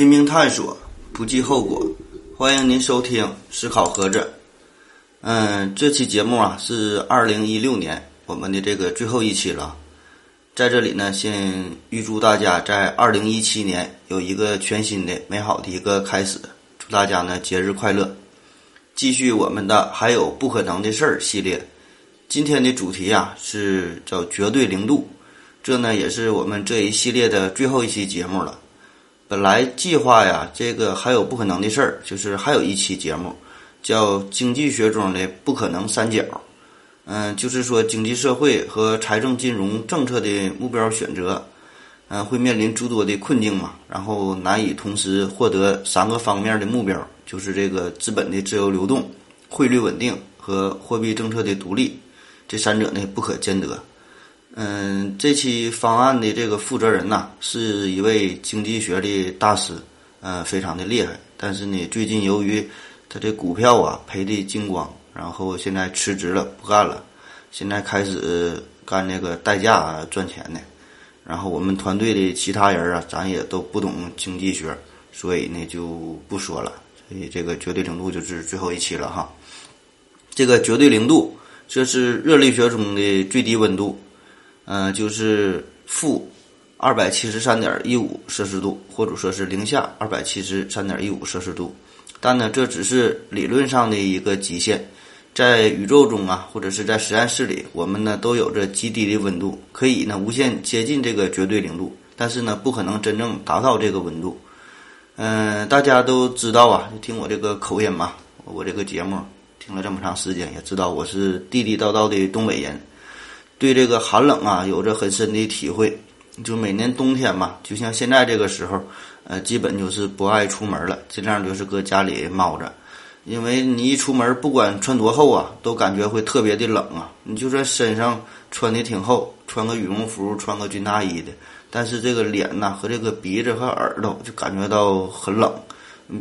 拼命探索，不计后果。欢迎您收听思考盒子。这期节目是2016年我们的这个最后一期了。在这里呢，先预祝大家在2017年有一个全新的美好的一个开始，祝大家呢节日快乐。继续我们的还有不可能的事儿系列，今天的主题是叫绝对零度，这呢也是我们这一系列的最后一期节目了。本来计划这个还有不可能的事儿，就是还有一期节目叫经济学中的不可能三角，就是说经济社会和财政金融政策的目标选择，会面临诸多的困境嘛，然后难以同时获得三个方面的目标，就是这个资本的自由流动、汇率稳定和货币政策的独立，这三者呢不可兼得。这期方案的这个负责人是一位经济学的大师，非常的厉害，但是呢最近由于他这股票赔的精光，然后现在辞职了，不干了，现在开始干这个代驾赚钱呢。然后我们团队的其他人咱也都不懂经济学，所以呢就不说了，所以这个绝对零度就是最后一期了哈。这个绝对零度，这是热力学中的最低温度，就是负 273.15 摄氏度，或者说是零下 273.15 摄氏度。但呢这只是理论上的一个极限，在宇宙中或者是在实验室里，我们呢都有着极低的温度，可以呢无限接近这个绝对零度，但是呢不可能真正达到这个温度。大家都知道听我这个口音嘛，我这个节目听了这么长时间，也知道我是地地道道的东北人，对这个寒冷有着很深的体会。就每年冬天嘛，就像现在这个时候，基本就是不爱出门了，尽量就是搁家里猫着，因为你一出门不管穿多厚都感觉会特别的冷你就算身上穿的挺厚，穿个羽绒服穿个军大衣的，但是这个脸和这个鼻子和耳朵就感觉到很冷。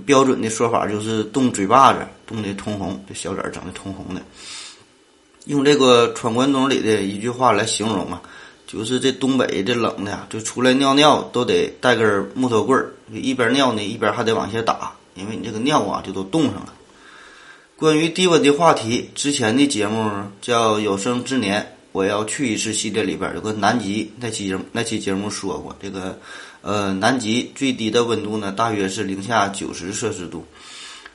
标准的说法就是冻嘴巴子，冻得通红，这小脸整得通红的。用这个闯关东里的一句话来形容就是这东北这冷的就出来尿尿都得带根木头棍，一边尿呢一边还得往下打，因为你这个尿就都冻上了。关于低温的话题，之前的节目叫有生之年我要去一次系列里边有个南极，那期节目说过这个南极最低的温度呢大约是零下90摄氏度。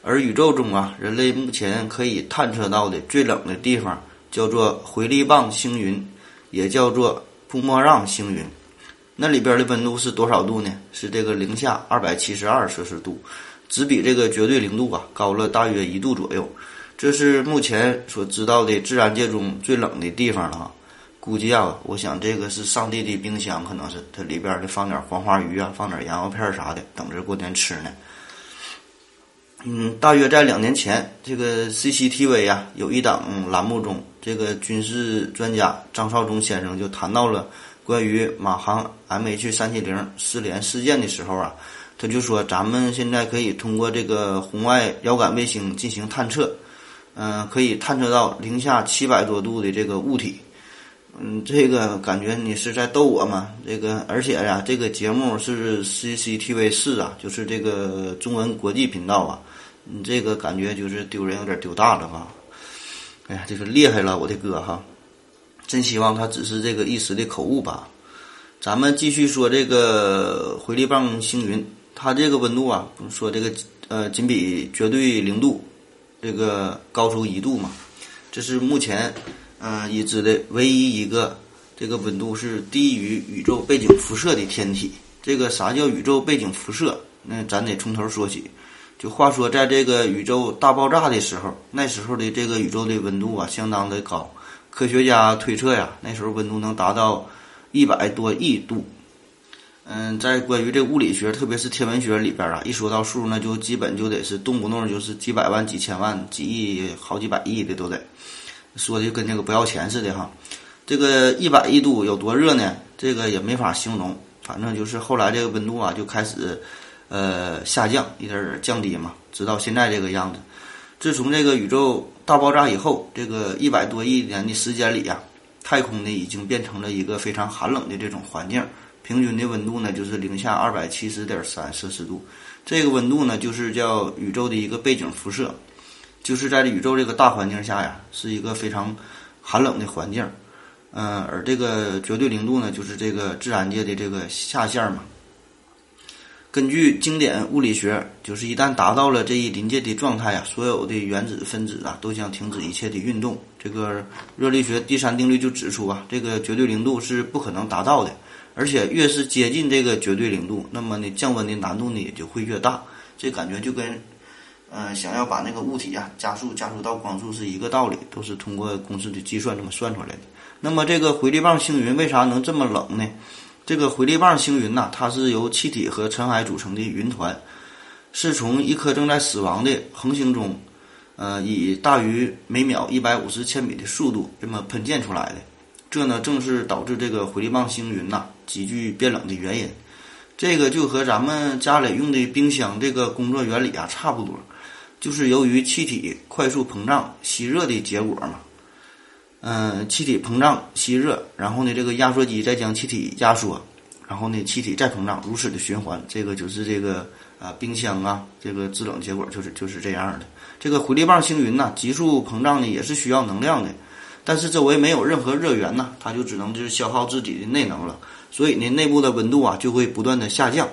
而宇宙中人类目前可以探测到的最冷的地方叫做回力棒星云，也叫做布莫让星云，那里边的温度是多少度呢？是这个零下272摄氏度，只比这个绝对零度高了大约1度左右。这是目前所知道的自然界中最冷的地方了估计我想这个是上帝的冰箱，可能是它里边放点黄花鱼放点羊肉片啥的，等着过年吃呢。大约在2年前，这个 CCTV 有一档栏目中，这个军事专家张绍忠先生就谈到了关于马航 MH370 失联事件的时候他就说咱们现在可以通过这个红外遥感卫星进行探测，可以探测到零下700多度的这个物体。这个感觉你是在逗我吗？这个而且这个节目是 CCTV4 就是这个中文国际频道你这个感觉就是丢人有点丢大了吧？哎呀，这个厉害了我的哥哈！真希望他只是这个一时的口误吧。咱们继续说这个回力棒星云，它这个温度说这个仅比绝对零度这个高出1度嘛，这是目前已知的唯一一个这个温度是低于宇宙背景辐射的天体。这个啥叫宇宙背景辐射，那咱得从头说起。就话说在这个宇宙大爆炸的时候，那时候的这个宇宙的温度相当的高，科学家推测那时候温度能达到100多亿度。在关于这物理学特别是天文学里边一说到数，那就基本就得是动不动就是几百万几千万几亿好几百亿的都得说的，就跟那个不要钱似的哈。这个100亿度有多热呢？这个也没法形容，反正就是后来这个温度就开始下降，一点点降低嘛，直到现在这个样子。自从这个宇宙大爆炸以后，这个100多亿年的时间里太空呢已经变成了一个非常寒冷的这种环境，平均的温度呢就是零下270.3摄氏度，这个温度呢，就是叫宇宙的一个背景辐射，就是在宇宙这个大环境下呀，是一个非常寒冷的环境。而这个绝对零度呢，就是这个自然界的这个下限嘛。根据经典物理学，就是一旦达到了这一临界的状态啊，所有的原子分子啊都将停止一切的运动。这个热力学第3定律就指出啊，这个绝对零度是不可能达到的，而且越是接近这个绝对零度，那么呢降温的难度呢也就会越大。这感觉就跟想要把那个物体啊加速到光速是一个道理，都是通过公式的计算这么算出来的。那么这个回力棒星云为啥能这么冷呢？这个回力棒星云呐，它是由气体和尘埃组成的云团，是从一颗正在死亡的恒星中，以大于每秒150千米的速度这么喷溅出来的。这呢，正是导致这个回力棒星云呐急剧变冷的原因。这个就和咱们家里用的冰箱这个工作原理啊差不多，就是由于气体快速膨胀吸热的结果嘛。气体膨胀吸热，然后呢这个压缩机再将气体压缩，然后呢气体再膨胀，如此的循环。这个就是这个冰箱啊这个制冷结果就是这样的。这个回力棒星云呢急速膨胀呢也是需要能量的，但是周围没有任何热源呢，它就只能就是消耗自己的内能了，所以呢内部的温度啊就会不断的下降，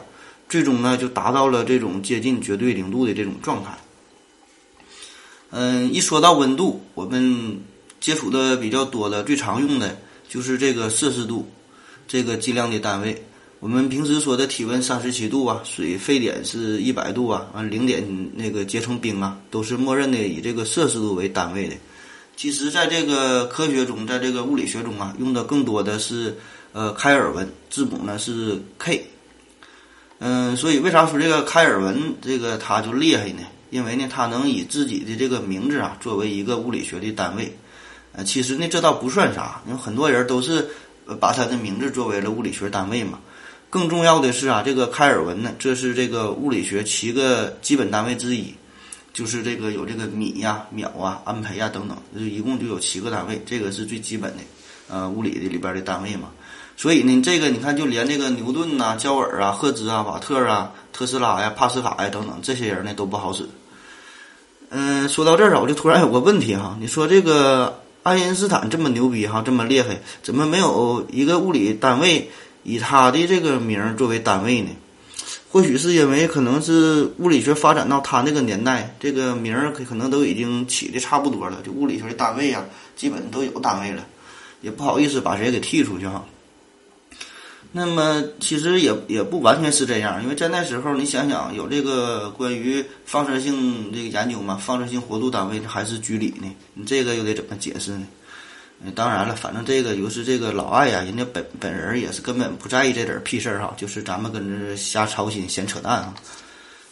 最终呢就达到了这种接近绝对零度的这种状态。一说到温度，我们接触的比较多的最常用的就是这个摄氏度这个计量的单位。我们平时说的体温37度啊，水沸点是100度啊，零点那个结成冰啊，都是默认的以这个摄氏度为单位的。其实在这个科学中，在这个物理学中啊，用的更多的是开尔文，字母呢是 K。所以为啥说这个开尔文这个它就厉害呢？因为呢它能以自己的这个名字啊作为一个物理学的单位。其实呢这倒不算啥，因为很多人都是把他的名字作为了物理学单位嘛。更重要的是啊，这个开尔文呢，这是这个物理学7个基本单位之一，就是这个有这个米啊、秒啊、安培啊等等，就一共就有7个单位，这个是最基本的物理的里边的单位嘛。所以呢这个你看，就连这个牛顿啊、焦耳啊、赫兹啊、瓦特啊、特斯拉呀、帕斯卡呀等等这些人呢都不好使。说到这儿啊，我就突然有个问题哈，你说这个爱因斯坦这么牛逼哈，这么厉害，怎么没有一个物理单位以他的这个名作为单位呢？或许是因为可能是物理学发展到他那个年代，这个名可能都已经起的差不多了，就物理学的单位啊基本都有单位了，也不好意思把谁给剔出去哈。那么其实也不完全是这样，因为在那时候你想想，有这个关于放射性这个研究嘛，放射性活度单位还是居里呢，你这个又得怎么解释呢？当然了，反正这个又是这个老爱呀，人家本人也是根本不在意这点屁事儿哈，就是咱们跟着瞎操心闲扯淡啊。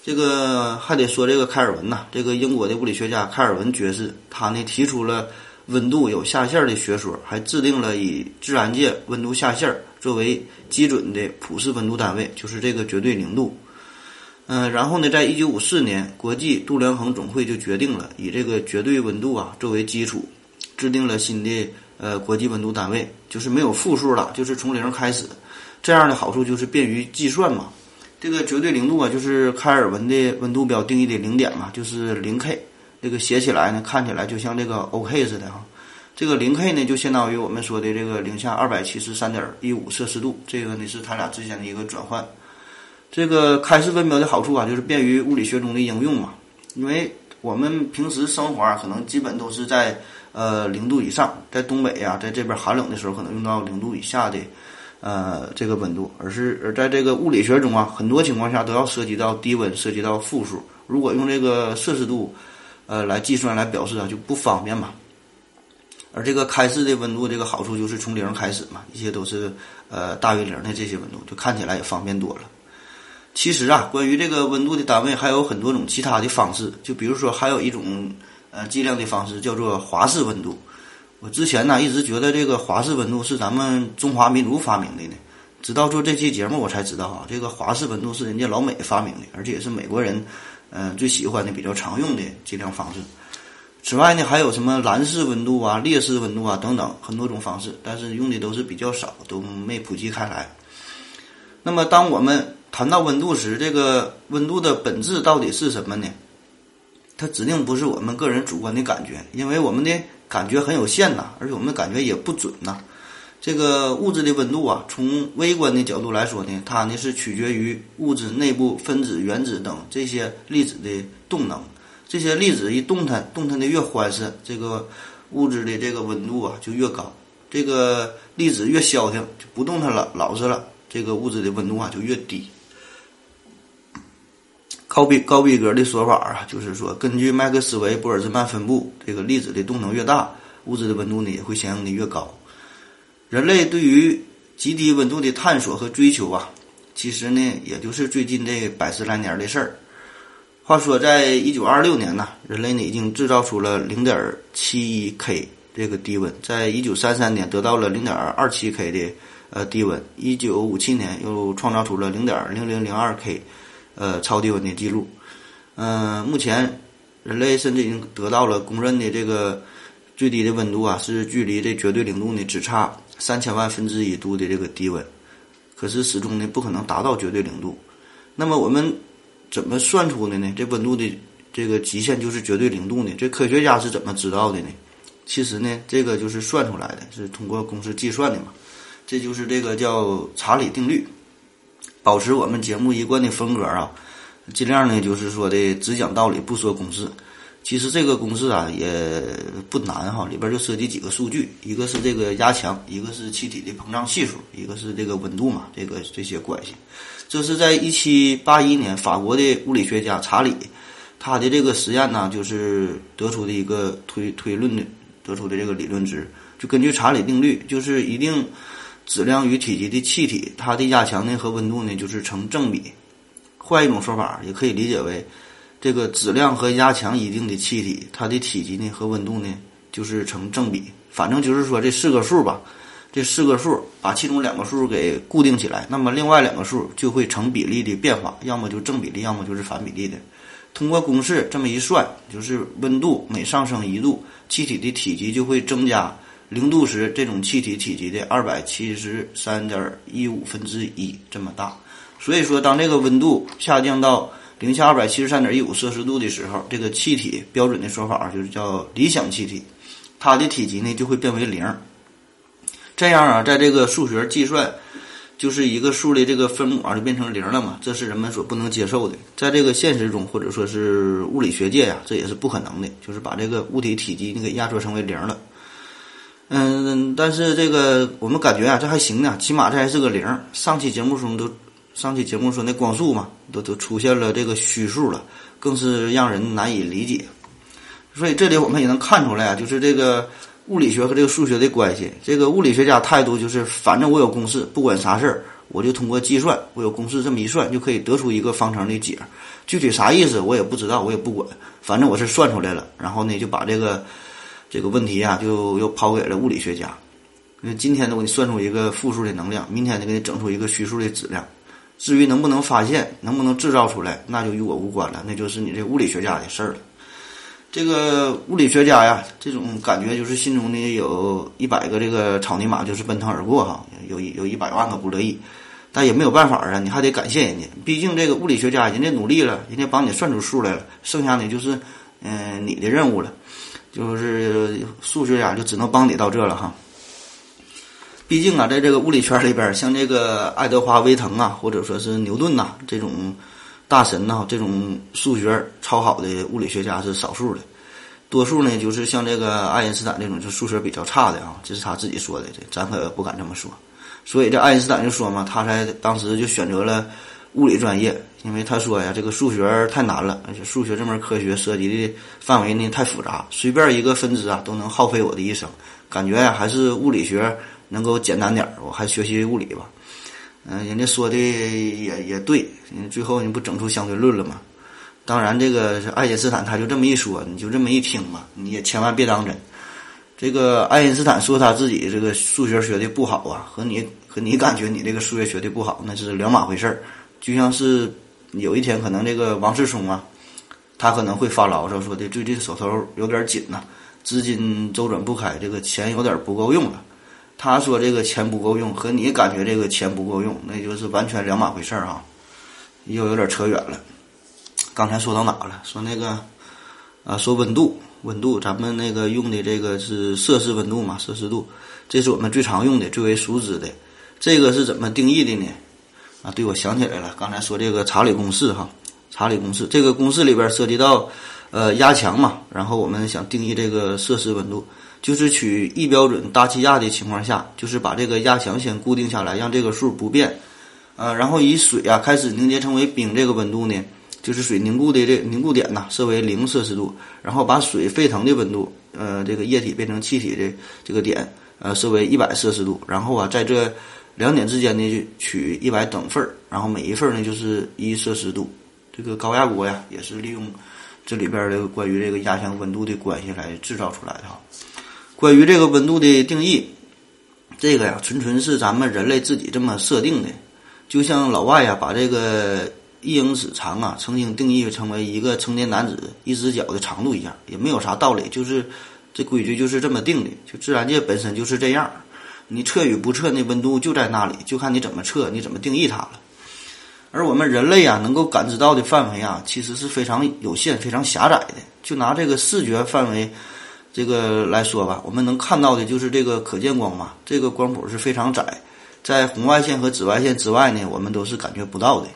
这个还得说这个开尔文呐，这个英国的物理学家开尔文爵士，他呢提出了温度有下限的学说，还制定了以自然界温度下限作为基准的普氏温度单位，就是这个绝对零度。然后呢，在1954年，国际度量衡总会就决定了以这个绝对温度啊作为基础，制定了新的国际温度单位，就是没有负数了，就是从0开始。这样的好处就是便于计算嘛。这个绝对零度啊，就是开尔文的温度表定义的零点嘛，就是0K。这个写起来呢，看起来就像这个 OK 似的哈。这个0K 呢，就相当于我们说的这个-273.15摄氏度，这个呢是它俩之间的一个转换。这个开氏温表的好处啊，就是便于物理学中的应用嘛，因为我们平时生活啊，可能基本都是在0度以上，在东北啊，在这边寒冷的时候，可能用到0度以下的这个温度，而在这个物理学中啊，很多情况下都要涉及到低温，涉及到负数，如果用这个摄氏度来计算来表示啊，就不方便嘛。而这个开氏的温度，这个好处就是从0开始嘛，一切都是大于0的这些温度，就看起来也方便多了。其实啊，关于这个温度的单位还有很多种其他的方式，就比如说还有一种计量的方式叫做华氏温度。我之前呢一直觉得这个华氏温度是咱们中华民族发明的呢，直到做这期节目我才知道啊，这个华氏温度是人家老美发明的，而且也是美国人最喜欢的比较常用的计量方式。此外呢，还有什么兰氏温度啊、列氏温度啊等等很多种方式，但是用的都是比较少，都没普及开来。那么当我们谈到温度时，这个温度的本质到底是什么呢？它指定不是我们个人主观的感觉，因为我们的感觉很有限呐，而且我们的感觉也不准呐。这个物质的温度啊，从微观的角度来说呢，它呢是取决于物质内部分子、原子等这些粒子的动能。这些粒子一动弹，动弹的越欢实，这个物质的这个温度啊就越高。这个粒子越消停，就不动弹了，老实了，这个物质的温度啊就越低。高比格的说法啊，就是说根据麦克斯韦·玻尔兹曼分布，这个粒子的动能越大，物质的温度呢也会相应的越高。人类对于极低温度的探索和追求啊，其实呢也就是最近这100来年的事儿。话说在1926年呢，人类呢已经制造出了 0.71K 这个低温，在1933年得到了 0.27K 的低温，1957年又创造出了 0.0002K 超低温的记录。目前人类甚至已经得到了公认的这个最低的温度啊，是距离这绝对零度呢只差3000万分之1度的这个低温，可是始终呢不可能达到绝对零度。那么我们怎么算出的呢？这温度的这个极限就是绝对零度呢？这科学家是怎么知道的呢？其实呢，这个就是算出来的，是通过公式计算的嘛。这就是这个叫查理定律。保持我们节目一贯的风格啊，尽量呢就是说的只讲道理，不说公式。其实这个公式啊也不难哈，里边就涉及几个数据，一个是这个压强，一个是气体的膨胀系数，一个是这个温度嘛，这些关系。这是在1781年法国的物理学家查理，他的这个实验呢，就是得出的一个推论的，得出的这个理论值，就根据查理定律，就是一定质量与体积的气体，它的压强呢和温度呢就是成正比。换一种说法，也可以理解为，这个质量和压强一定的气体，它的体积呢和温度呢就是成正比。反正就是说这四个数吧，这四个数把其中两个数给固定起来，那么另外两个数就会成比例的变化，要么就正比例，要么就是反比例的。通过公式这么一算，就是温度每上升1度，气体的体积就会增加0度时这种气体体积的 273.15 分之1这么大。所以说当这个温度下降到零下 273.15 摄氏度的时候，这个气体标准的说法就是叫理想气体，它的体积呢就会变为0。这样啊，在这个数学计算，就是一个数的这个分母啊就变成0了嘛，这是人们所不能接受的。在这个现实中，或者说是物理学界啊，这也是不可能的，就是把这个物体体积给压缩成为0了。但是这个我们感觉啊，这还行呢，起码这还是个0。上期节目说那光速嘛，都出现了这个虚数了，更是让人难以理解。所以这里我们也能看出来啊，就是这个物理学和这个数学的关系。这个物理学家态度就是，反正我有公式，不管啥事儿，我就通过计算，我有公式这么一算，就可以得出一个方程的解。具体啥意思我也不知道，我也不管，反正我是算出来了。然后呢，就把这个问题啊，就又抛给了物理学家。今天呢，我给你算出一个负数的能量，明天呢，给你整出一个虚数的质量。至于能不能发现，能不能制造出来，那就与我无关了，那就是你这物理学家的事儿了。这个物理学家呀，这种感觉就是心中呢有100个这个草泥马就是奔腾而过哈，有100万个不乐意，但也没有办法啊，你还得感谢人家，毕竟这个物理学家人家努力了，人家帮你算出数来了，剩下呢就是你的任务了，就是数学家就只能帮你到这了哈。毕竟啊，在这个物理圈里边，像这个爱德华·威腾啊，或者说是牛顿呐，这种大神呐，这种数学超好的物理学家是少数的，多数呢就是像这个爱因斯坦这种，就数学比较差的啊，这是他自己说的，这咱可不敢这么说。所以这爱因斯坦就说嘛，他才当时就选择了物理专业，因为他说呀，这个数学太难了，而且数学这门科学涉及的范围呢太复杂，随便一个分支啊都能耗费我的一生，感觉呀还是物理学能够简单点，我还学习物理吧。人家说的也对，最后你不整出相对论了吗？当然这个爱因斯坦他就这么一说，你就这么一听吧，你也千万别当真。这个爱因斯坦说他自己这个数学学的不好啊，和你感觉你这个数学学的不好那是两码回事儿。就像是有一天可能这个王思聪啊，他可能会发牢骚说的，最近手头有点紧呐，资金周转不开，这个钱有点不够用了。他说这个钱不够用和你感觉这个钱不够用，那就是完全两码回事儿啊。又有点扯远了。刚才说到哪了？说那个啊，说温度，温度，咱们那个用的这个是摄氏温度嘛，摄氏度，这是我们最常用的、最为熟知的。这个是怎么定义的呢？啊，对，我想起来了，刚才说这个查理公式哈，查理公式，这个公式里边涉及到压强嘛，然后我们想定义这个摄氏温度，就是取一标准大气压的情况下，就是把这个压强先固定下来，让这个数不变，然后以水啊开始凝结成为冰这个温度呢，就是水凝固的这凝固点呐，设为零摄氏度，然后把水沸腾的温度，这个液体变成气体的这个点，设为100摄氏度，然后啊在这两点之间呢就取100等份，然后每一份呢就是1摄氏度。这个高压锅呀也是利用这里边的关于这个压强温度的关系来制造出来的哈。关于这个温度的定义，这个呀纯是咱们人类自己这么设定的，就像老外呀把这个1英尺长啊曾经定义成为一个成年男子一只脚的长度一样，也没有啥道理，就是这规矩就是这么定的，就自然界本身就是这样。你测与不测，那温度就在那里，就看你怎么测，你怎么定义它了。而我们人类啊，能够感知到的范围啊，其实是非常有限、非常狭窄的。就拿这个视觉范围这个来说吧，我们能看到的就是这个可见光嘛，这个光谱是非常窄，在红外线和紫外线之外呢，我们都是感觉不到的。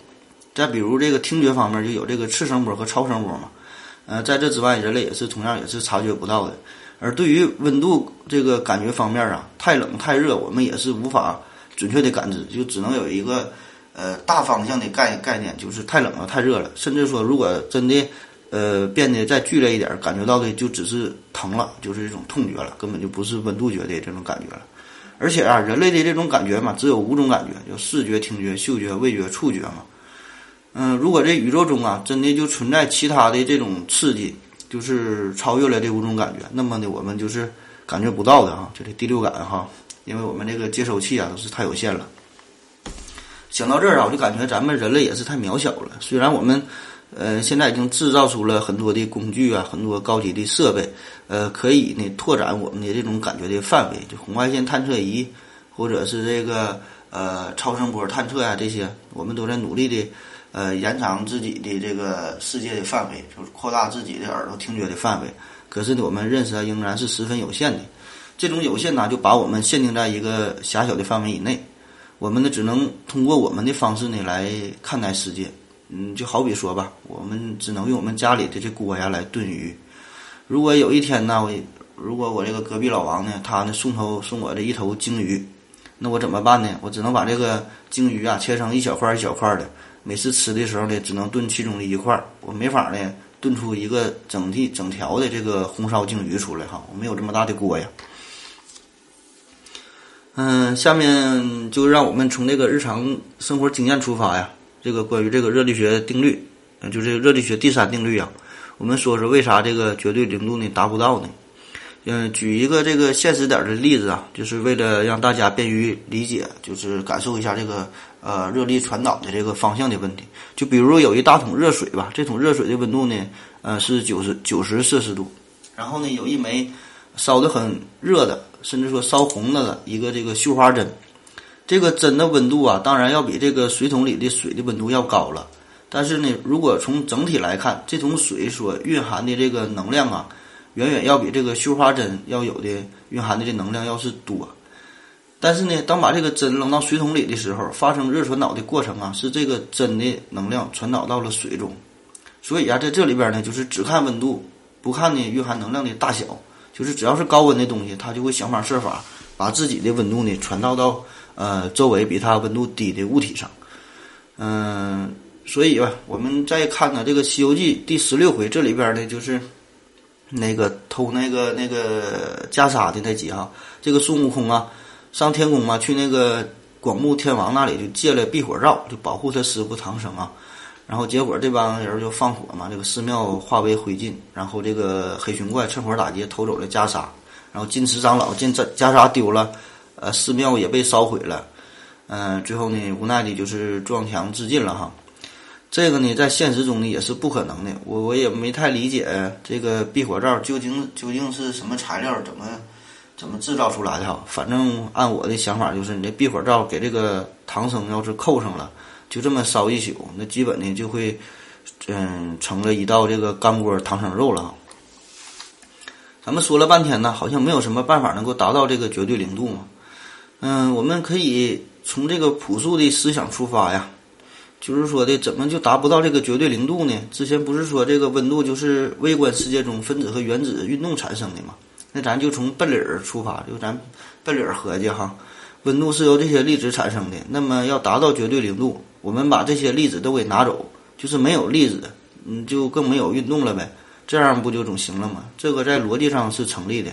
再比如这个听觉方面，就有这个次声波和超声波嘛，在这之外，人类也是同样也是察觉不到的。而对于温度这个感觉方面啊，太冷太热我们也是无法准确的感知，就只能有一个大方向的概念，就是太冷了太热了，甚至说如果真的变得再剧烈一点，感觉到的就只是疼了，就是一种痛觉了，根本就不是温度觉的这种感觉了。而且啊，人类的这种感觉嘛只有5种感觉，就视觉、听觉、嗅觉、味觉、触觉嘛。如果这宇宙中啊真的就存在其他的这种刺激，就是超越了这5种感觉，那么呢我们就是感觉不到的哈，就这第6感哈，因为我们这个接收器啊都是太有限了。想到这儿啊，我就感觉咱们人类也是太渺小了，虽然我们现在已经制造出了很多的工具啊，很多高级的设备，可以呢拓展我们的这种感觉的范围，就红外线探测仪或者是这个超声波探测啊，这些我们都在努力的延长自己的这个世界的范围，就是扩大自己的耳朵听觉的范围。可是呢，我们认识啊仍然是十分有限的，这种有限呢就把我们限定在一个狭小的范围以内，我们呢只能通过我们的方式呢来看待世界。就好比说吧，我们只能用我们家里的这锅呀来炖鱼。如果有一天呢，如果我这个隔壁老王呢，他呢送我这一头鲸鱼，那我怎么办呢？我只能把这个鲸鱼啊切成一小块一小块的，每次吃的时候呢只能炖其中的一块，我没法呢炖出一个整条的这个红烧鲸鱼出来哈，我没有这么大的锅呀。下面就让我们从这个日常生活经验出发呀，这个关于这个热力学定律，就是热力学第3定律啊，我们说是为啥这个绝对零度呢达不到呢？举一个这个现实点的例子啊，就是为了让大家便于理解，就是感受一下这个热力传导的这个方向的问题。就比如有一大桶热水吧，这桶热水的温度呢是90摄氏度，然后呢有一枚烧得很热的，甚至说烧红了的一个这个绣花针，这个针的温度啊当然要比这个水桶里的水的温度要高了，但是呢如果从整体来看，这桶水所蕴含的这个能量啊远远要比这个绣花针要有的蕴含的这能量要是多。但是呢当把这个针扔到水桶里的时候，发生热传导的过程啊，是这个针的能量传导到了水中。所以啊在这里边呢就是只看温度不看呢蕴含能量的大小，就是只要是高温的东西，它就会想方设法把自己的温度呢传导到周围比它温度低的物体上。所以吧，我们再看呢这个西游记第16回，这里边呢就是那个偷那个袈裟的那集哈，这个孙悟空啊上天宫嘛，去那个广目天王那里就借了避火罩，就保护他师傅唐僧啊，然后结果这帮人就放火嘛，这个寺庙化为灰烬，然后这个黑熊怪趁火打劫偷走了袈裟，然后金池长老见袈裟丢了，寺庙也被烧毁了，最后呢无奈的就是撞墙自尽了哈。这个呢在现实中呢也是不可能的，我也没太理解这个避火罩究竟是什么材料，怎么制造出来的哈。反正按我的想法就是，你这避火罩给这个唐僧要是扣上了，就这么烧一宿，那基本呢就会成了一道这个干锅糖生肉了。咱们说了半天呢，好像没有什么办法能够达到这个绝对零度嘛。我们可以从这个朴素的思想出发呀，就是说的怎么就达不到这个绝对零度呢？之前不是说这个温度就是微观世界中分子和原子运动产生的嘛？那咱就从贝里尔出发，就咱贝里尔合计哈，温度是由这些粒子产生的。那么要达到绝对零度，我们把这些粒子都给拿走，就是没有粒子，就更没有运动了呗。这样不就总行了吗？这个在逻辑上是成立的。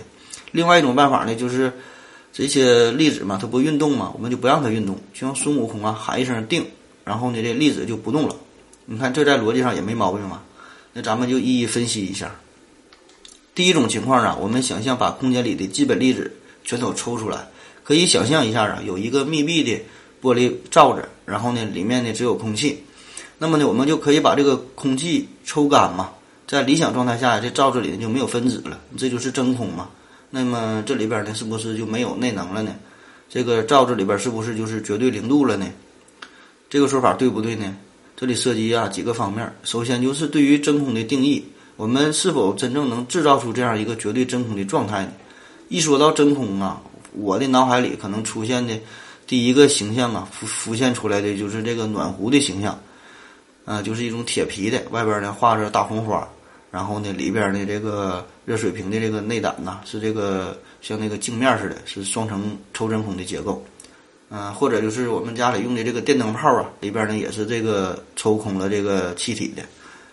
另外一种办法呢，就是这些粒子嘛，它不运动嘛，我们就不让它运动，就像孙悟空啊喊一声定，然后呢这粒子就不动了。你看这在逻辑上也没毛病嘛。那咱们就一一分析一下。第一种情况啊，我们想象把空间里的基本粒子全都抽出来，可以想象一下啊，有一个密闭的玻璃罩子，然后呢里面呢只有空气，那么呢我们就可以把这个空气抽干嘛。在理想状态下，这罩子里就没有分子了，这就是真空嘛。那么这里边呢是不是就没有内能了呢？这个罩子里边是不是就是绝对零度了呢？这个说法对不对呢？这里涉及啊几个方面。首先就是对于真空的定义，我们是否真正能制造出这样一个绝对真空的状态呢？一说到真空啊，我的脑海里可能出现的第一个形象啊，浮现出来的就是这个暖壶的形象啊，就是一种铁皮的，外边呢画着大红花，然后呢，里边的这个热水瓶的这个内胆呐，是这个像那个镜面似的，是双层抽真空的结构。或者就是我们家里用的这个电灯泡啊，里边呢也是这个抽空了这个气体的。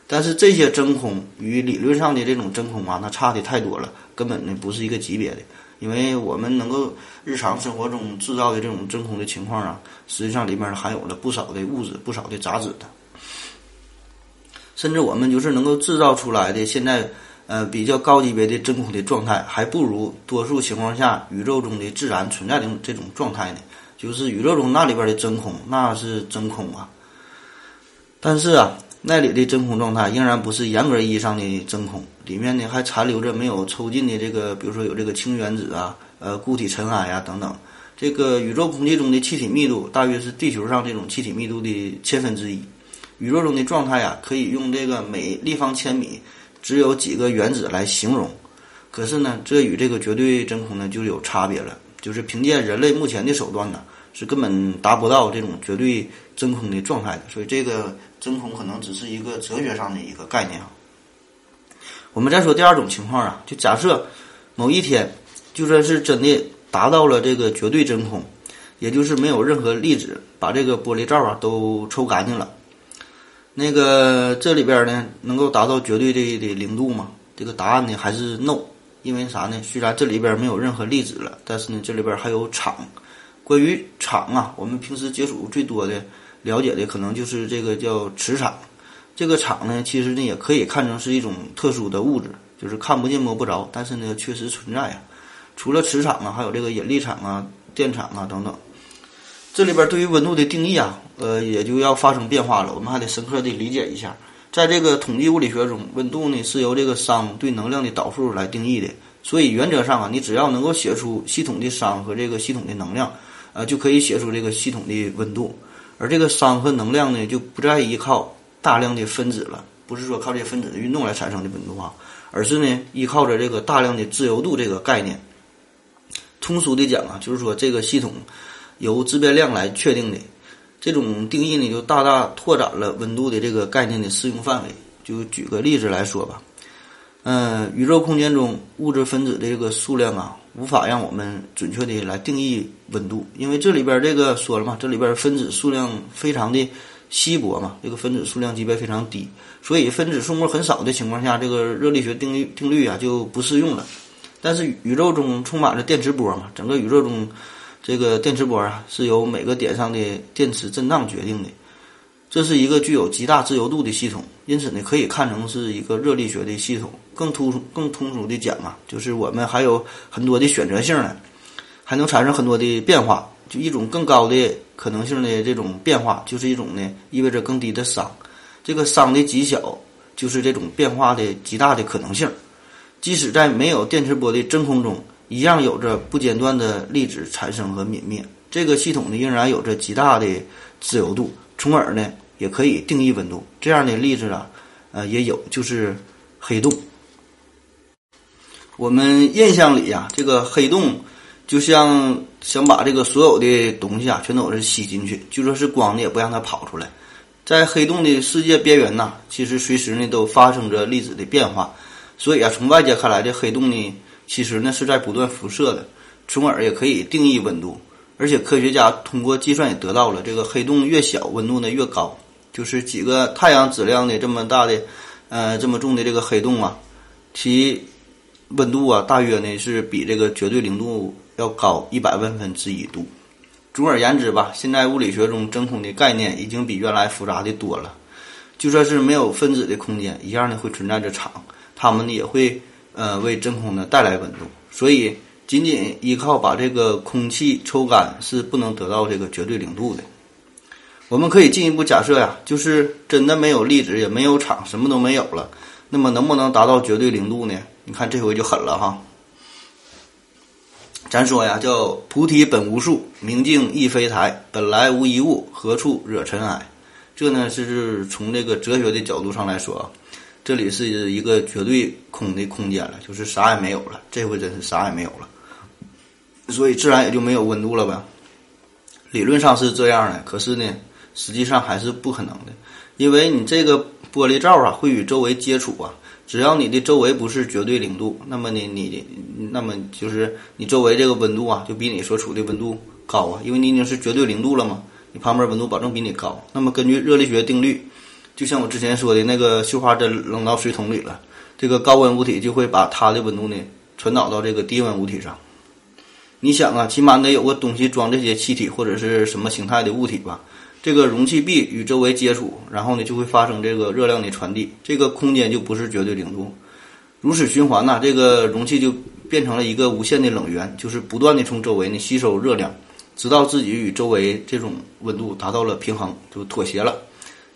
但是这些真空与理论上的这种真空啊，那差的太多了，根本呢不是一个级别的。因为我们能够日常生活中制造的这种真空的情况啊，实际上里面含有了不少的物质、不少的杂质的。甚至我们就是能够制造出来的现在比较高级别的真空的状态，还不如多数情况下宇宙中的自然存在的这种状态呢。就是宇宙中那里边的真空，那是真空啊，但是啊那里的真空状态仍然不是严格意义上的真空，里面呢还残留着没有抽进的这个，比如说有这个氢原子啊、固体尘埃啊等等。这个宇宙空气中的气体密度大约是地球上这种气体密度的1/1000。宇宙中的状态啊，可以用这个每立方千米只有几个原子来形容。可是呢，这与这个绝对真空呢就有差别了，就是凭借人类目前的手段呢，是根本达不到这种绝对真空的状态的。所以这个真空可能只是一个哲学上的一个概念啊。我们再说第二种情况啊，就假设某一天就算是真的达到了这个绝对真空，也就是没有任何粒子，把这个玻璃罩啊都抽干净了。那个这里边呢能够达到绝对的零度吗？这个答案呢还是 no。 因为啥呢？虽然这里边没有任何粒子了，但是呢这里边还有场。关于场啊，我们平时接触最多的了解的可能就是这个叫磁场。这个场呢其实呢也可以看成是一种特殊的物质，就是看不见摸不着，但是呢确实存在啊。除了磁场啊，还有这个引力场啊、电场啊等等。这里边对于温度的定义啊，也就要发生变化了。我们还得深刻的理解一下，在这个统计物理学中，温度呢是由这个熵对能量的导数来定义的。所以原则上啊，你只要能够写出系统的熵和这个系统的能量，就可以写出这个系统的温度。而这个熵和能量呢，就不再依靠大量的分子了，不是说靠这些分子的运动来产生的温度啊，而是呢依靠着这个大量的自由度这个概念。通俗的讲啊，就是说这个系统由自变量来确定的。这种定义呢就大大拓展了温度的这个概念的适用范围。就举个例子来说吧，宇宙空间中物质分子的这个数量啊，无法让我们准确的来定义温度。因为这里边这个说了嘛，这里边分子数量非常的稀薄嘛，这个分子数量级别非常低，所以分子数目很少的情况下，这个热力学定律啊就不适用了。但是宇宙中充满着电磁波嘛，整个宇宙中这个电磁波啊是由每个点上的电磁振荡决定的，这是一个具有极大自由度的系统，因此呢可以看成是一个热力学的系统。更通俗的讲啊，就是我们还有很多的选择性呢，还能产生很多的变化。就一种更高的可能性的这种变化，就是一种呢意味着更低的熵，这个熵的极小就是这种变化的极大的可能性。即使在没有电磁波的真空中，一样有着不间断的粒子产生和泯灭，这个系统呢仍然有着极大的自由度，从而呢也可以定义温度。这样的例子啊，也有，就是黑洞。我们印象里啊，这个黑洞就像想把这个所有的东西啊全都是吸进去，就说是光的也不让它跑出来。在黑洞的世界边缘呢，其实随时呢都发生着粒子的变化，所以啊，从外界看来，这黑洞呢其实呢是在不断辐射的，从而也可以定义温度。而且科学家通过计算也得到了，这个黑洞越小，温度呢越高，就是几个太阳质量的这么大的，这么重的这个黑洞啊，其温度啊，大约呢是比这个绝对零度要高1/100,000,000°。总而言之吧，现在物理学中真空的概念已经比原来复杂的多了。就算是没有分子的空间，一样呢会存在着场，它们呢也会为真空呢带来温度。所以，仅仅依靠把这个空气抽干是不能得到这个绝对零度的。我们可以进一步假设呀，就是真的没有粒子，也没有场，什么都没有了，那么能不能达到绝对零度呢？你看这回就狠了哈。咱说呀，叫菩提本无树，明镜亦非台，本来无一物，何处惹尘埃。这呢是从这个哲学的角度上来说，这里是一个绝对空的空间了，就是啥也没有了，这回真是啥也没有了，所以自然也就没有温度了呗。理论上是这样的，可是呢实际上还是不可能的，因为你这个玻璃罩啊会与周围接触啊，只要你的周围不是绝对零度，那么那么就是你周围这个温度啊，就比你所处的温度高啊，因为你已经是绝对零度了嘛，你旁边温度保证比你高。那么根据热力学定律，就像我之前说的那个绣花针扔到水桶里了，这个高温物体就会把它的温度呢传导到这个低温物体上。你想啊，起码得有个东西装这些气体或者是什么形态的物体吧。这个容器壁与周围接触，然后呢就会发生这个热量的传递，这个空间就不是绝对零度。如此循环呢，这个容器就变成了一个无限的冷源，就是不断的从周围呢吸收热量，直到自己与周围这种温度达到了平衡，就妥协了，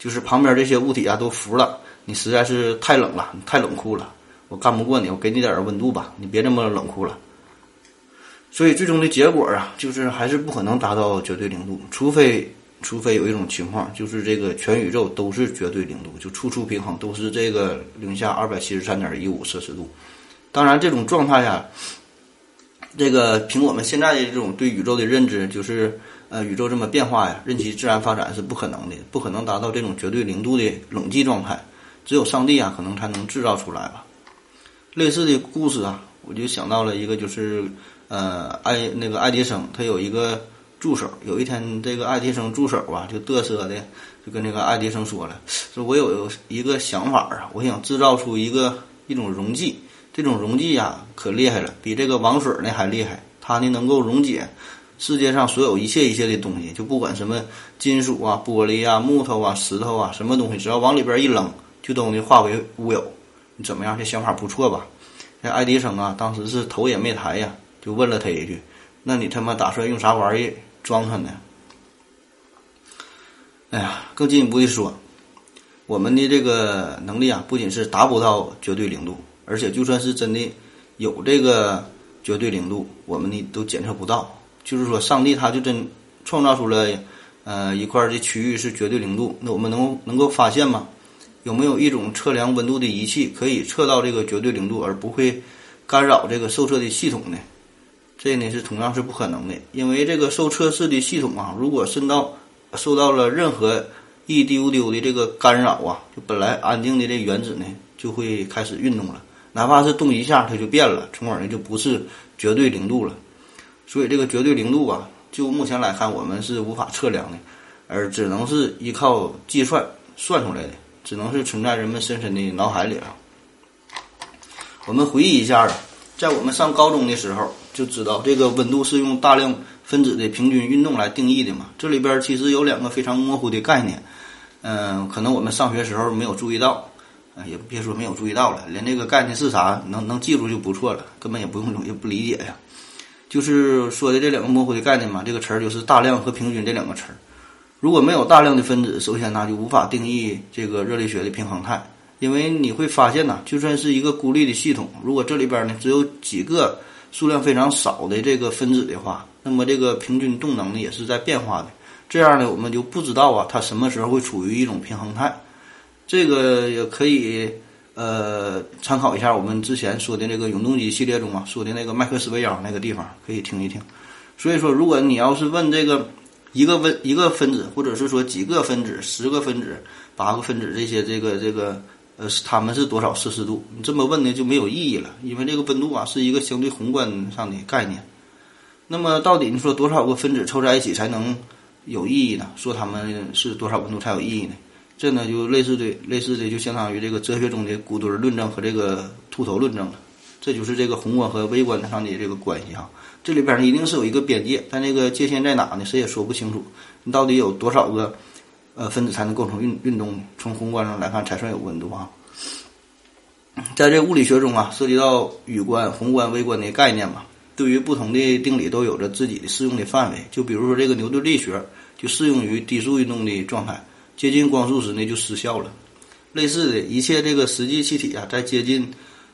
就是旁边这些物体啊都服了，你实在是太冷了，你太冷酷了，我干不过你，我给你点温度吧，你别这么冷酷了。所以最终的结果啊，就是还是不可能达到绝对零度，除非有一种情况，就是这个全宇宙都是绝对零度，就处处平衡，都是这个-273.15摄氏度。当然这种状态呀，这个凭我们现在的这种对宇宙的认知，就是宇宙这么变化呀，任其自然发展是不可能的，不可能达到这种绝对零度的冷寂状态，只有上帝啊可能才能制造出来吧。类似的故事啊，我就想到了一个，就是爱迪生他有一个助手，有一天这个爱迪生助手啊就嘚瑟的就跟这个爱迪生说了，说我有一个想法啊，我想制造出一种溶剂，这种溶剂啊可厉害了，比这个王水呢还厉害，它呢能够溶解世界上所有一切的东西，就不管什么金属啊、玻璃啊、木头啊、石头啊，什么东西只要往里边一扔就都能化为乌有。你怎么样，这想法不错吧？这爱迪生啊当时是头也没抬呀，就问了他一句，那你他妈打算用啥玩意装他呢？哎呀，更进一步的说，我们的这个能力啊，不仅是达不到绝对零度，而且就算是真的有这个绝对零度，我们呢都检测不到。就是说，上帝他就真创造出了一块的区域是绝对零度，那我们能够发现吗？有没有一种测量温度的仪器可以测到这个绝对零度，而不会干扰这个受测的系统呢？这呢是同样是不可能的，因为这个受测试的系统啊，如果受到了任何一丢丢的这个干扰啊，就本来安静的这原子呢就会开始运动了，哪怕是动一下它就变了，从而呢就不是绝对零度了。所以这个绝对零度啊，就目前来看我们是无法测量的，而只能是依靠计算算出来的，只能是存在人们深深的脑海里啊。我们回忆一下啊，在我们上高中的时候就知道这个温度是用大量分子的平均运动来定义的嘛，这里边其实有两个非常模糊的概念，可能我们上学时候没有注意到，也别说没有注意到了，连这个概念是啥能记住就不错了，根本也不用也不理解呀。就是说的这两个模糊的概念嘛，这个词儿就是大量和平均这两个词儿。如果没有大量的分子，首先它就无法定义这个热力学的平衡态，因为你会发现呢，就算是一个孤立的系统，如果这里边呢只有几个数量非常少的这个分子的话，那么这个平均动能呢也是在变化的，这样呢我们就不知道啊它什么时候会处于一种平衡态。这个也可以参考一下我们之前说的那个永动机系列中啊说的那个麦克斯韦尔那个地方，可以听一听。所以说如果你要是问这个一个分子，或者是说几个分子、10个分子、8个分子这个它们是多少摄氏度，你这么问呢就没有意义了，因为这个温度啊是一个相对宏观上的概念。那么到底你说多少个分子凑在一起才能有意义呢？说它们是多少温度才有意义呢？这呢就类似的就相当于这个哲学中的骨墩论证和这个秃头论证了。这就是这个宏观和微观上的这个关系啊，这里边一定是有一个边界，但这个界限在哪呢？谁也说不清楚。你到底有多少个分子才能构成运动？从宏观上来看才算有温度啊。在这物理学中啊，涉及到宇观、宏观、微观的概念嘛，对于不同的定理都有着自己的适用的范围。就比如说这个牛顿力学就适用于低速运动的状态，接近光速时呢就失效了。类似的一切这个实际气体啊，在接近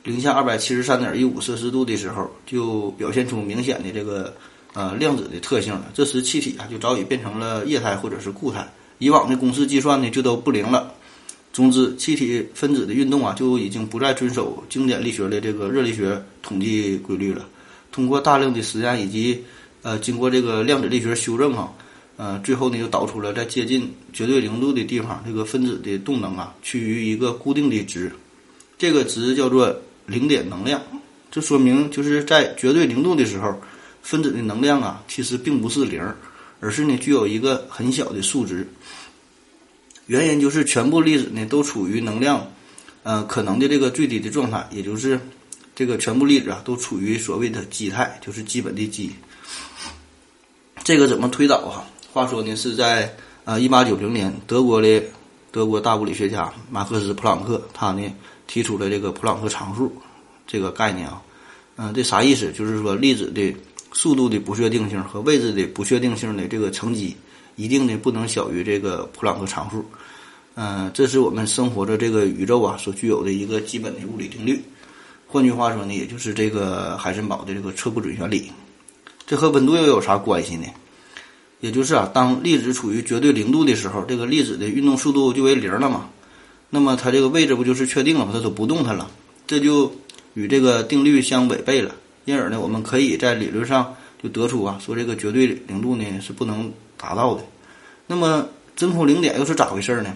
零下273.15摄氏度的时候，就表现出明显的这个量子的特性了。这时气体啊就早已变成了液态或者是固态，以往的公式计算呢就都不灵了。总之，气体分子的运动啊就已经不再遵守经典力学的这个热力学统计规律了。通过大量的实验以及经过这个量子力学修正啊，最后呢就导出了在接近绝对零度的地方，这个分子的动能啊趋于一个固定的值，这个值叫做0点能量。这说明就是在绝对零度的时候，分子的能量啊其实并不是零，而是呢具有一个很小的数值。原因就是全部粒子呢都处于能量可能的这个最低的状态，也就是这个全部粒子啊都处于所谓的基态，就是基本的基。这个怎么推导啊？话说呢是在1890年德国大物理学家马克思·普朗克，他呢提出了这个普朗克常数这个概念啊。这啥意思？就是说粒子的速度的不确定性和位置的不确定性的这个乘积一定呢不能小于这个普朗克常数。这是我们生活着这个宇宙啊所具有的一个基本的物理定律。换句话说呢，也就是这个海森堡的这个测不准原理。这和温度又有啥关系呢？也就是啊，当粒子处于绝对零度的时候，这个粒子的运动速度就为0了嘛，那么它这个位置不就是确定了吗？它就不动它了，这就与这个定律相违背了。因而呢，我们可以在理论上就得出啊，说这个绝对零度呢是不能达到的。那么真空零点又是咋回事呢？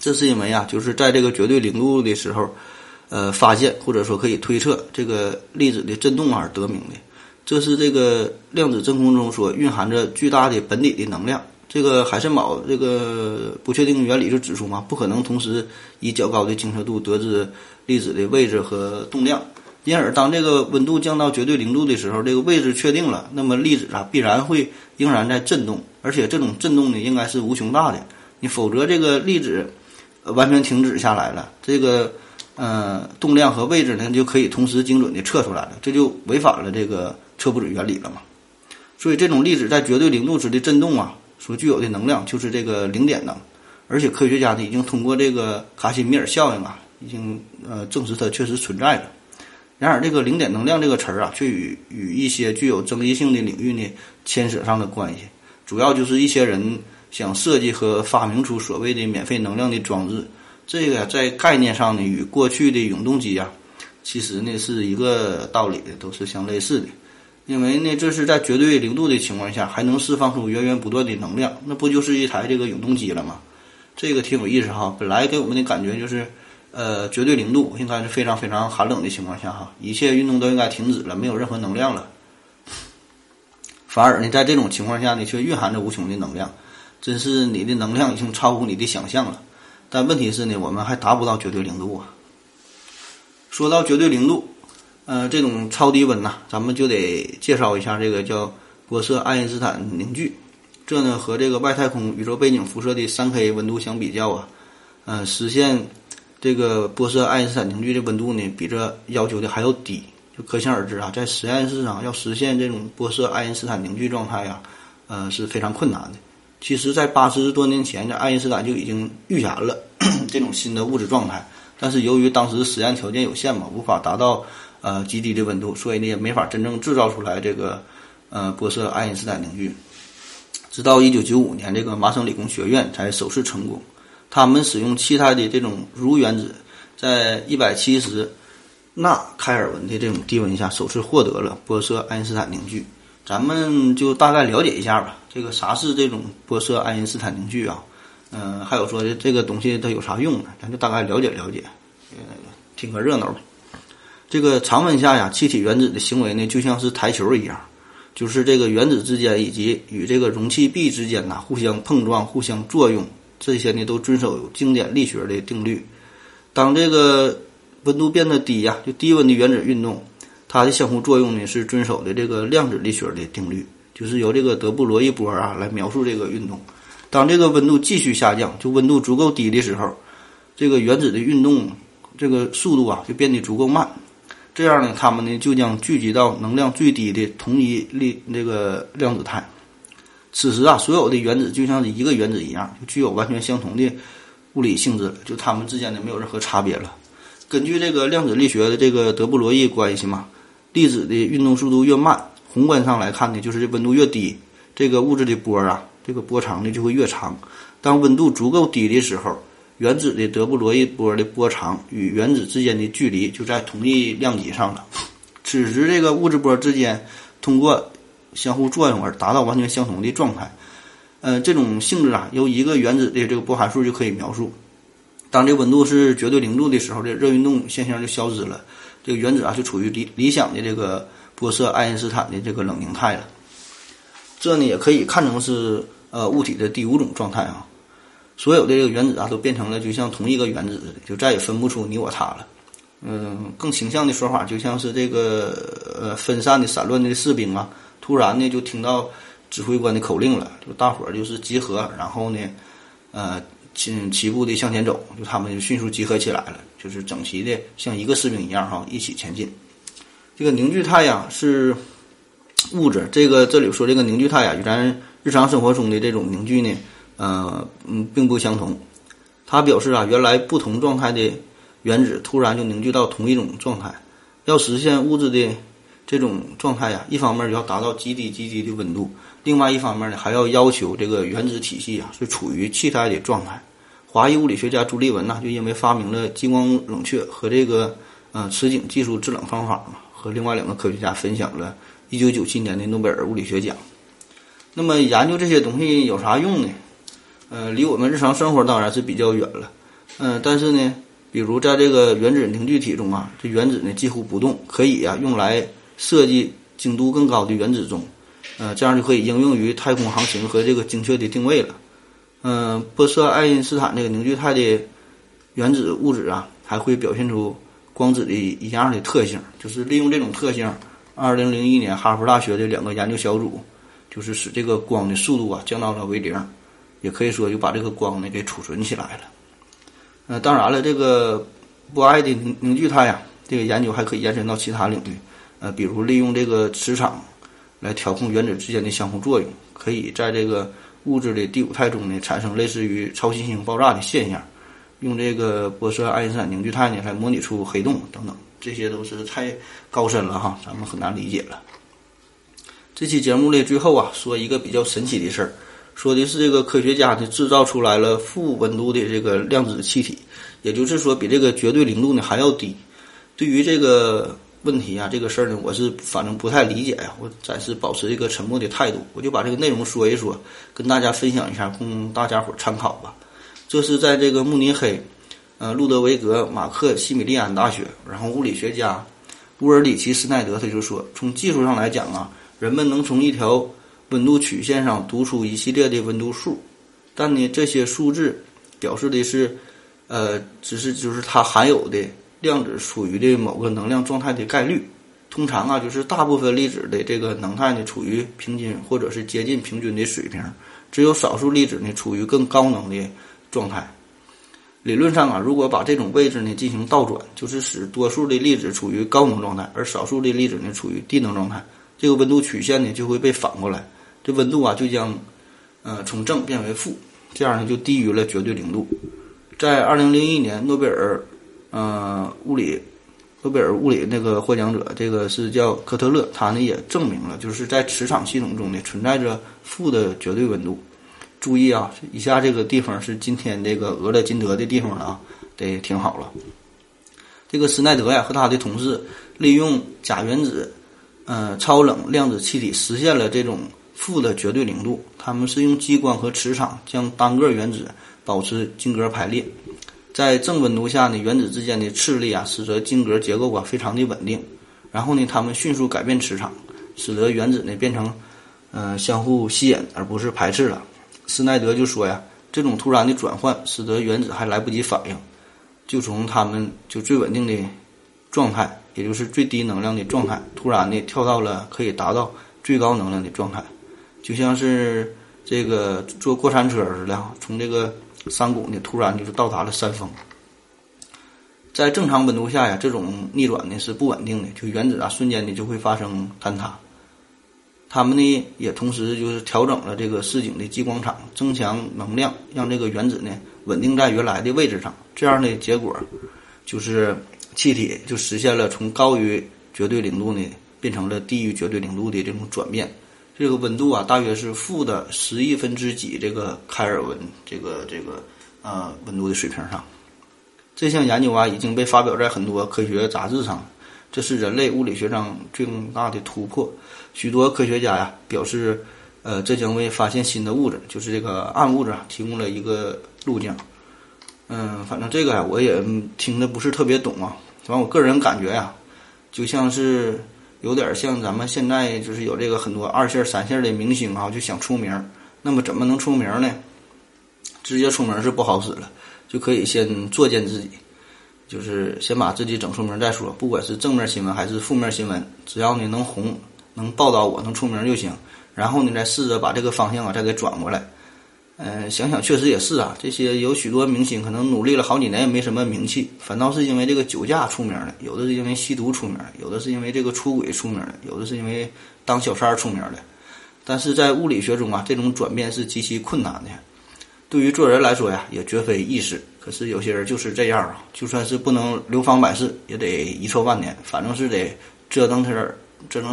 这是因为啊，就是在这个绝对零度的时候，发现或者说可以推测这个粒子的振动而得名的。这是这个量子真空中所蕴含着巨大的本体的能量。这个海森堡这个不确定原理就指出嘛，不可能同时以较高的精确度得知粒子的位置和动量。因而当这个温度降到绝对零度的时候，这个位置确定了，那么粒子啊必然会仍然在振动，而且这种振动呢应该是无穷大的。你否则这个粒子完全停止下来了，这个动量和位置呢就可以同时精准地测出来了，这就违反了这个测不准原理了嘛。所以这种粒子在绝对零度时的振动啊所具有的能量就是这个0点能，而且科学家呢已经通过这个卡西米尔效应啊，已经证实它确实存在了。然而这个0点能量这个词儿啊，却与一些具有争议性的领域呢牵扯上了关系，主要就是一些人想设计和发明出所谓的免费能量的装置。这个在概念上呢与过去的永动机啊其实呢是一个道理的，都是相类似的。因为呢，这是在绝对零度的情况下，还能释放出源源不断的能量，那不就是一台这个永动机了吗？这个挺有意思哈。本来给我们的感觉就是，绝对零度应该是非常非常寒冷的情况下哈，一切运动都应该停止了，没有任何能量了。反而呢，在这种情况下呢，却蕴含着无穷的能量，真是你的能量已经超乎你的想象了。但问题是呢，我们还达不到绝对零度啊。说到绝对零度，这种超低温呐，咱们就得介绍一下这个叫玻色爱因斯坦凝聚。这呢和这个外太空宇宙背景辐射的 3K 温度相比较啊，实现这个玻色爱因斯坦凝聚的温度呢比这要求的还要低，就可想而知啊，在实验室上要实现这种玻色爱因斯坦凝聚状态啊，是非常困难的。其实在80多年前呢，爱因斯坦就已经预言了这种新的物质状态，但是由于当时实验条件有限嘛，无法达到极低的温度，所以呢也没法真正制造出来这个玻色爱因斯坦凝聚。直到1995年这个麻省理工学院才首次成功，他们使用气态的这种铷原子在170纳开尔文的这种低温下首次获得了玻色爱因斯坦凝聚。咱们就大概了解一下吧，这个啥是这种玻色爱因斯坦凝聚啊，还有说这个东西它有啥用呢，咱就大概了解了解，听个热闹吧。这个常温下呀，气体原子的行为呢就像是台球一样，就是这个原子之间以及与这个容器壁之间互相碰撞互相作用，这些呢都遵守有经典力学的定律。当这个温度变得低呀，就低温的原子运动，它的相互作用呢是遵守的这个量子力学的定律，就是由这个德布罗意波啊来描述这个运动。当这个温度继续下降，就温度足够低的时候，这个原子的运动这个速度啊就变得足够慢，这样呢它们呢就将聚集到能量最低的同一粒那个量子态。此时啊，所有的原子就像是一个原子一样，就具有完全相同的物理性质，就它们之间的没有任何差别了。根据这个量子力学的这个德布罗意关系嘛，粒子的运动速度越慢，宏观上来看呢就是温度越低，这个物质的波啊这个波长呢就会越长。当温度足够低的时候，原子的德布罗意波的波长与原子之间的距离就在同一量级上了。此时这个物质波之间通过相互作用而达到完全相同的状态。这种性质啊由一个原子的这个波函数就可以描述。当这温度是绝对零度的时候，这热运动现象就消失了，这个原子啊就处于理想的这个玻色爱因斯坦的这个冷凝态了。这呢也可以看成是物体的第五种状态啊。所有的这个原子啊都变成了就像同一个原子，就再也分不出你我他了。更形象的说法就像是这个分散的散乱的士兵啊，突然呢就听到指挥官的口令了，就大伙儿就是集合，然后呢齐步的向前走，就他们就迅速集合起来了，就是整齐的像一个士兵一样哈，一起前进。这个凝聚态呀是物质，这里说这个凝聚态呀与咱日常生活中的这种凝聚呢并不相同。他表示啊，原来不同状态的原子突然就凝聚到同一种状态。要实现物质的这种状态呀，一方面要达到极低的温度，另外一方面呢，还要求这个原子体系啊是处于气态的状态。华裔物理学家朱立文呢，就因为发明了激光冷却和这个磁井技术制冷方法嘛，和另外两个科学家分享了1997年的诺贝尔物理学奖。那么研究这些东西有啥用呢？离我们日常生活当然是比较远了，但是呢，比如在这个原子凝聚体中啊，这原子呢几乎不动，可以啊用来设计精度更高的原子钟，这样就可以应用于太空航行和这个精确的定位了。玻色爱因斯坦这个凝聚态的原子物质啊，还会表现出光子的一样的特性，就是利用这种特性，2001年哈佛大学的两个研究小组，就是使这个光的速度啊降到了为0。也可以说就把这个光呢给储存起来了。当然了，这个玻爱的凝聚态呀，这个研究还可以延伸到其他领域，比如利用这个磁场来调控原子之间的相互作用，可以在这个物质的第五态中呢产生类似于超新星爆炸的现象，用这个玻色爱因斯坦凝聚态呢来模拟出黑洞等等，这些都是太高深了哈，咱们很难理解了。这期节目的最后啊，说一个比较神奇的事儿。说的是这个科学家呢制造出来了负温度的这个量子气体，也就是说比这个绝对零度呢还要低。对于这个问题啊，这个事儿呢，我是反正不太理解呀，我暂时保持一个沉默的态度，我就把这个内容说一说，跟大家分享一下，供大家伙参考吧。这是在这个慕尼黑，路德维格马克西米利安大学，然后物理学家乌尔里奇施耐德他就说，从技术上来讲啊，人们能从一条温度曲线上读出一系列的温度数，但呢，这些数字表示的是，就是它含有的量子处于的某个能量状态的概率。通常啊，就是大部分粒子的这个能态呢处于平均或者是接近平均的水平，只有少数粒子呢处于更高能的状态。理论上啊，如果把这种位置呢进行倒转，就是使多数的粒子处于高能状态，而少数的粒子呢处于低能状态，这个温度曲线呢就会被反过来。这温度啊就将从正变为负，这样呢就低于了绝对零度。在2001年诺贝尔物理诺贝尔物理那个获奖者，这个是叫科特勒，他呢也证明了，就是在磁场系统中呢存在着负的绝对温度。注意啊，以下这个地方是今天这个俄勒金德的地方了啊，得听好了。这个施耐德呀和他的同事利用钾原子，超冷量子气体实现了这种负的绝对零度。他们是用激光和磁场将单个原子保持晶格排列。在正温度下呢，原子之间的斥力啊，使得晶格结构啊非常的稳定。然后呢，它们迅速改变磁场，使得原子呢变成相互吸引而不是排斥了。施耐德就说呀，这种突然的转换使得原子还来不及反应，就从他们就最稳定的状态，也就是最低能量的状态，突然的跳到了可以达到最高能量的状态，就像是这个坐过山车似的，从这个山谷呢，突然就是到达了山峰。在正常温度下呀，这种逆转呢是不稳定的，就原子啊瞬间呢就会发生坍塌。他们呢也同时就是调整了这个市井的激光场，增强能量，让这个原子呢稳定在原来的位置上。这样的结果就是气体就实现了从高于绝对零度呢变成了低于绝对零度的这种转变。这个温度啊，大约是负10^10这个开尔文这个温度的水平上。这项研究啊已经被发表在很多科学杂志上，这是人类物理学上最大的突破。许多科学家呀表示，这将为发现新的物质，就是这个暗物质啊，提供了一个路径。反正这个呀我也听得不是特别懂啊，反正我个人感觉呀，就像是。有点像咱们现在就是有这个很多二线三线的明星啊，就想出名，那么怎么能出名呢？直接出名是不好使了，就可以先作践自己，就是先把自己整出名再说，不管是正面新闻还是负面新闻，只要你能红能报道我能出名就行，然后你再试着把这个方向啊再给转过来。想想确实也是啊，这些有许多明星可能努力了好几年也没什么名气，反倒是因为这个酒驾出名的，有的是因为吸毒出名的，有的是因为这个出轨出名的，有的是因为当小三出名的。但是在物理学中啊，这种转变是极其困难的，对于做人来说呀也绝非易事。可是有些人就是这样啊，就算是不能流芳百世也得遗臭万年，反正是得折腾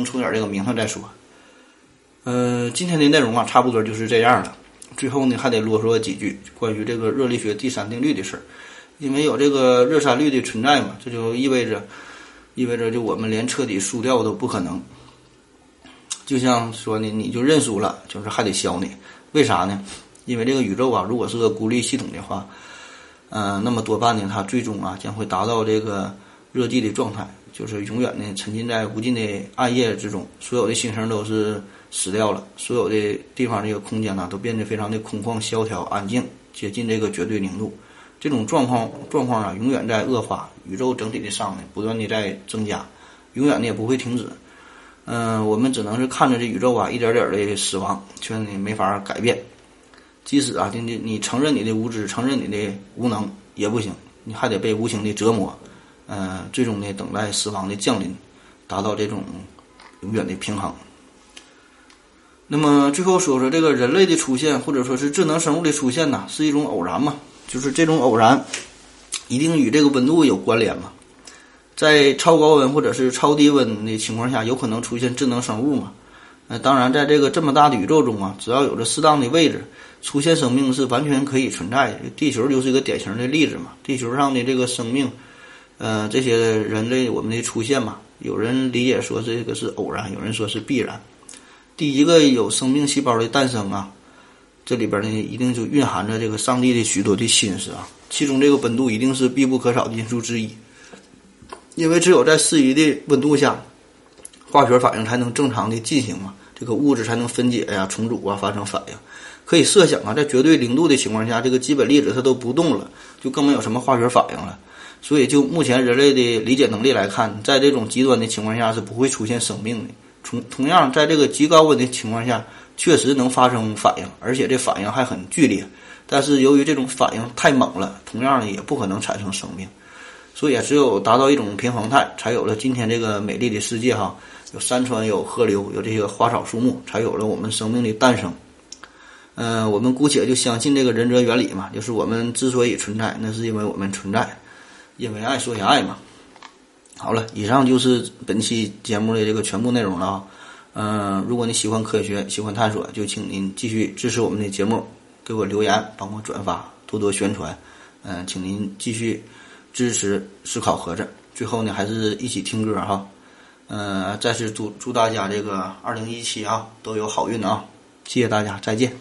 出点这个名堂再说。今天的内容啊差不多就是这样了。最后呢，还得啰嗦几句关于这个热力学第三定律的事儿，因为有这个热三律的存在嘛，这就意味着就我们连彻底输掉都不可能。就像说呢，你就认输了，就是还得削你，为啥呢？因为这个宇宙啊，如果是个孤立系统的话，那么多半呢，它最终啊将会达到这个热寂的状态，就是永远呢沉浸在无尽的暗夜之中，所有的星星都是。死掉了，所有的地方这个空间呢都变得非常的空旷、萧条、安静，接近这个绝对零度。这种状况啊，永远在恶化，宇宙整体的熵呢不断的在增加，永远的也不会停止。我们只能是看着这宇宙啊一点点的死亡，却你没法改变。即使啊，你承认你的无知，承认你的无能也不行，你还得被无情的折磨。最终呢，等待死亡的降临，达到这种永远的平衡。那么最后说说这个人类的出现，或者说是智能生物的出现呢，是一种偶然嘛？就是这种偶然，一定与这个温度有关联嘛？在超高温或者是超低温的情况下，有可能出现智能生物嘛？当然，在这个这么大的宇宙中啊，只要有着适当的位置，出现生命是完全可以存在的。地球就是一个典型的例子嘛。地球上的这个生命，这些人类我们的出现嘛，有人理解说这个是偶然，有人说是必然。第一个有生命细胞的诞生啊，这里边呢一定就蕴含着这个上帝的许多的心思啊，其中这个温度一定是必不可少的因素之一，因为只有在适宜的温度下，化学反应才能正常的进行嘛，这个物质才能分解呀、重组啊、发生反应。可以设想啊，在绝对零度的情况下，这个基本粒子它都不动了，就更没有什么化学反应了。所以就目前人类的理解能力来看，在这种极端的情况下是不会出现生命的。同样，在这个极高温的情况下，确实能发生反应，而且这反应还很剧烈。但是由于这种反应太猛了，同样也不可能产生生命。所以也只有达到一种平衡态，才有了今天这个美丽的世界哈，有山川，有河流，有这些花草树木，才有了我们生命的诞生。我们姑且就相信这个仁者原理嘛，就是我们之所以存在，那是因为我们存在，因为爱所以爱嘛。好了，以上就是本期节目的这个全部内容了啊。如果你喜欢科学，喜欢探索，就请您继续支持我们的节目，给我留言，帮我转发，多多宣传。请您继续支持思考盒子。最后呢，还是一起听歌哈。再次祝大家这个2017啊都有好运啊！谢谢大家，再见。